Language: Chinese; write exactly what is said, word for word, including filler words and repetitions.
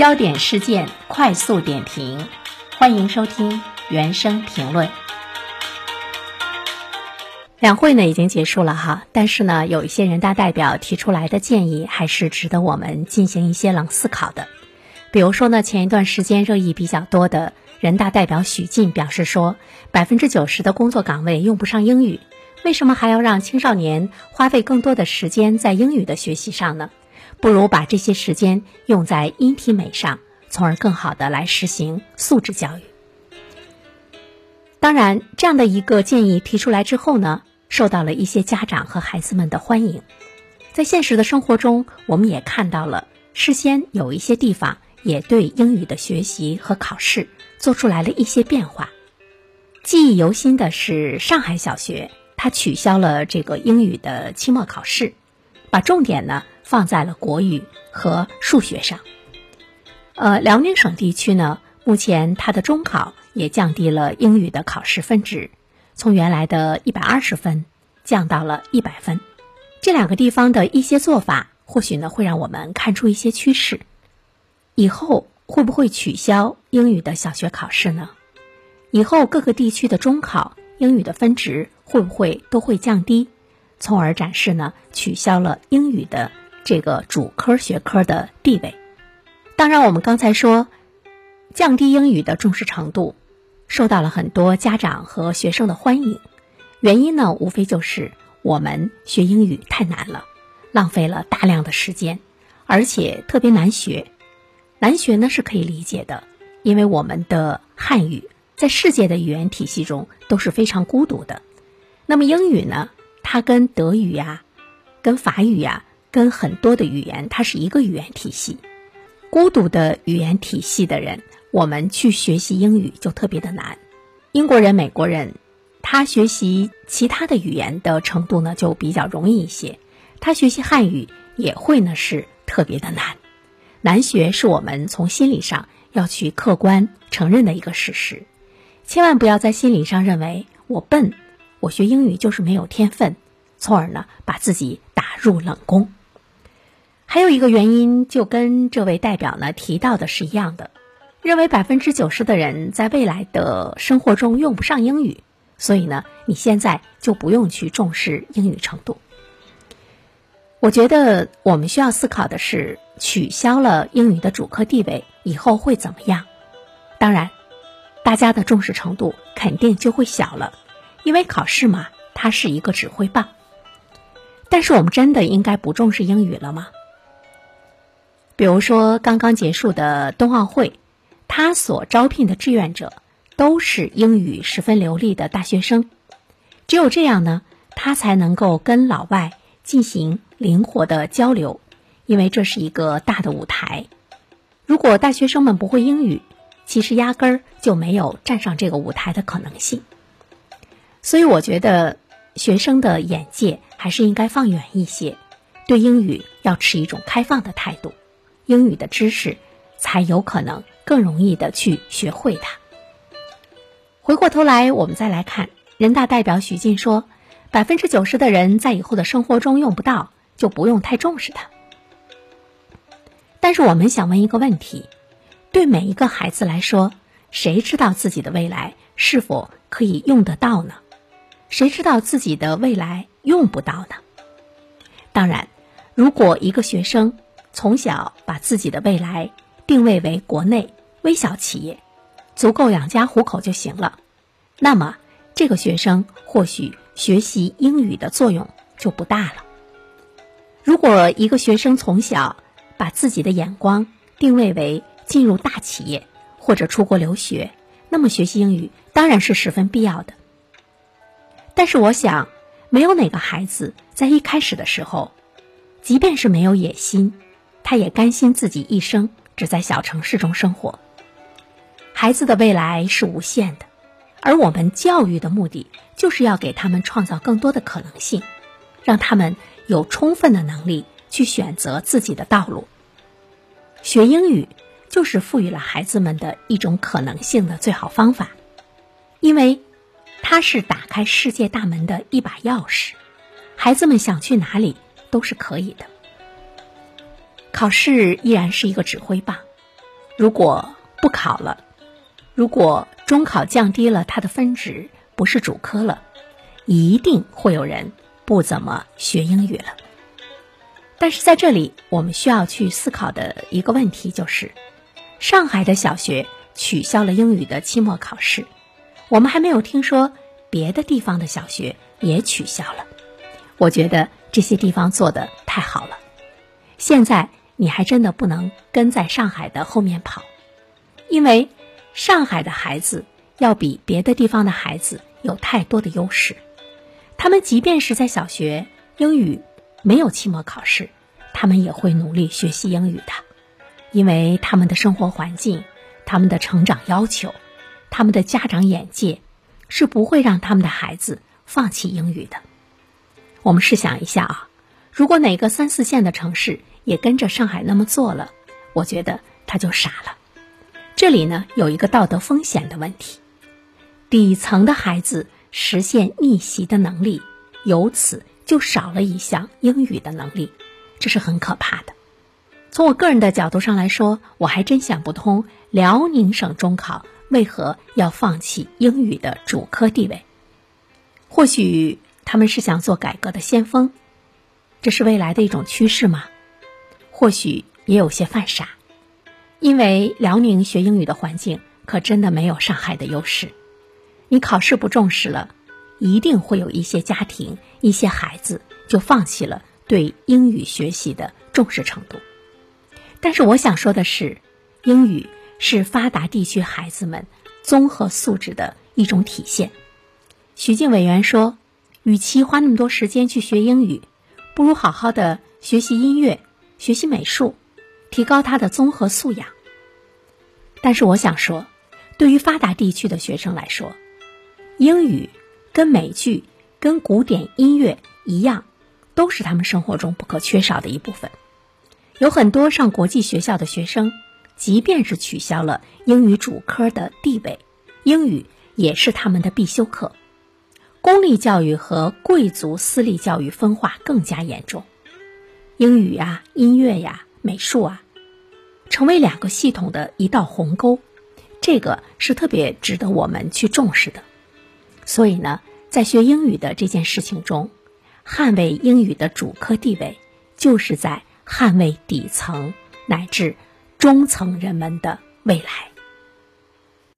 焦点事件快速点评，欢迎收听原声评论。两会呢已经结束了哈，但是呢有一些人大代表提出来的建议还是值得我们进行一些冷思考的。比如说呢，前一段时间热议比较多的人大代表许晋表示说 百分之九十 的工作岗位用不上英语，为什么还要让青少年花费更多的时间在英语的学习上呢？不如把这些时间用在音体美上，从而更好地来实行素质教育。当然，这样的一个建议提出来之后呢，受到了一些家长和孩子们的欢迎。在现实的生活中，我们也看到了事先有一些地方也对英语的学习和考试做出来了一些变化。记忆犹新的是上海小学，它取消了这个英语的期末考试，把重点呢放在了国语和数学上。呃，辽宁省地区呢，目前它的中考也降低了英语的考试分值，从原来的一百二十分降到了一百分。这两个地方的一些做法，或许呢会让我们看出一些趋势。以后会不会取消英语的小学考试呢？以后各个地区的中考英语的分值会不会都会降低，从而展示呢取消了英语的这个主科学科的地位。当然，我们刚才说降低英语的重视程度受到了很多家长和学生的欢迎，原因呢无非就是我们学英语太难了，浪费了大量的时间，而且特别难学。难学呢是可以理解的，因为我们的汉语在世界的语言体系中都是非常孤独的。那么英语呢，它跟德语呀、啊、跟法语呀、啊跟很多的语言它是一个语言体系，孤独的语言体系的人，我们去学习英语就特别的难。英国人、美国人他学习其他的语言的程度呢就比较容易一些，他学习汉语也会呢是特别的难。难学是我们从心理上要去客观承认的一个事实，千万不要在心理上认为我笨，我学英语就是没有天分，从而呢把自己打入冷宫。还有一个原因就跟这位代表呢提到的是一样的，认为 百分之九十 的人在未来的生活中用不上英语，所以呢你现在就不用去重视英语程度。我觉得我们需要思考的是，取消了英语的主科地位以后会怎么样。当然大家的重视程度肯定就会小了，因为考试嘛，它是一个指挥棒。但是我们真的应该不重视英语了吗？比如说刚刚结束的冬奥会，他所招聘的志愿者都是英语十分流利的大学生，只有这样呢，他才能够跟老外进行灵活的交流，因为这是一个大的舞台。如果大学生们不会英语，其实压根儿就没有站上这个舞台的可能性。所以我觉得学生的眼界还是应该放远一些，对英语要持一种开放的态度，英语的知识才有可能更容易的去学会它。回过头来我们再来看，人大代表许晋说 百分之九十 的人在以后的生活中用不到，就不用太重视它。但是我们想问一个问题，对每一个孩子来说，谁知道自己的未来是否可以用得到呢？谁知道自己的未来用不到呢？当然，如果一个学生从小把自己的未来定位为国内微小企业，足够养家糊口就行了，那么这个学生或许学习英语的作用就不大了。如果一个学生从小把自己的眼光定位为进入大企业或者出国留学，那么学习英语当然是十分必要的。但是我想，没有哪个孩子在一开始的时候，即便是没有野心，他也甘心自己一生只在小城市中生活。孩子的未来是无限的，而我们教育的目的就是要给他们创造更多的可能性，让他们有充分的能力去选择自己的道路。学英语就是赋予了孩子们的一种可能性的最好方法，因为它是打开世界大门的一把钥匙，孩子们想去哪里都是可以的。考试依然是一个指挥棒，如果不考了，如果中考降低了它的分值，不是主科了，一定会有人不怎么学英语了。但是在这里我们需要去思考的一个问题就是，上海的小学取消了英语的期末考试，我们还没有听说别的地方的小学也取消了。我觉得这些地方做得太好了，现在你还真的不能跟在上海的后面跑，因为上海的孩子要比别的地方的孩子有太多的优势。他们即便是在小学英语没有期末考试，他们也会努力学习英语的，因为他们的生活环境、他们的成长要求、他们的家长眼界是不会让他们的孩子放弃英语的。我们试想一下啊，如果哪个三四线的城市也跟着上海那么做了，我觉得他就傻了。这里呢，有一个道德风险的问题，底层的孩子实现逆袭的能力，由此就少了一项英语的能力，这是很可怕的。从我个人的角度上来说，我还真想不通辽宁省中考为何要放弃英语的主科地位。或许他们是想做改革的先锋，这是未来的一种趋势吗？或许也有些犯傻，因为辽宁学英语的环境可真的没有上海的优势。你考试不重视了，一定会有一些家庭、一些孩子就放弃了对英语学习的重视程度。但是我想说的是，英语是发达地区孩子们综合素质的一种体现。徐静委员说，与其花那么多时间去学英语，不如好好的学习音乐、学习美术，提高他的综合素养。但是我想说，对于发达地区的学生来说，英语跟美剧、跟古典音乐一样，都是他们生活中不可缺少的一部分。有很多上国际学校的学生，即便是取消了英语主科的地位，英语也是他们的必修课。公立教育和贵族私立教育分化更加严重，英语啊、音乐呀、啊、美术啊，成为两个系统的一道鸿沟，这个是特别值得我们去重视的。所以呢，在学英语的这件事情中，捍卫英语的主科地位，就是在捍卫底层乃至中层人们的未来。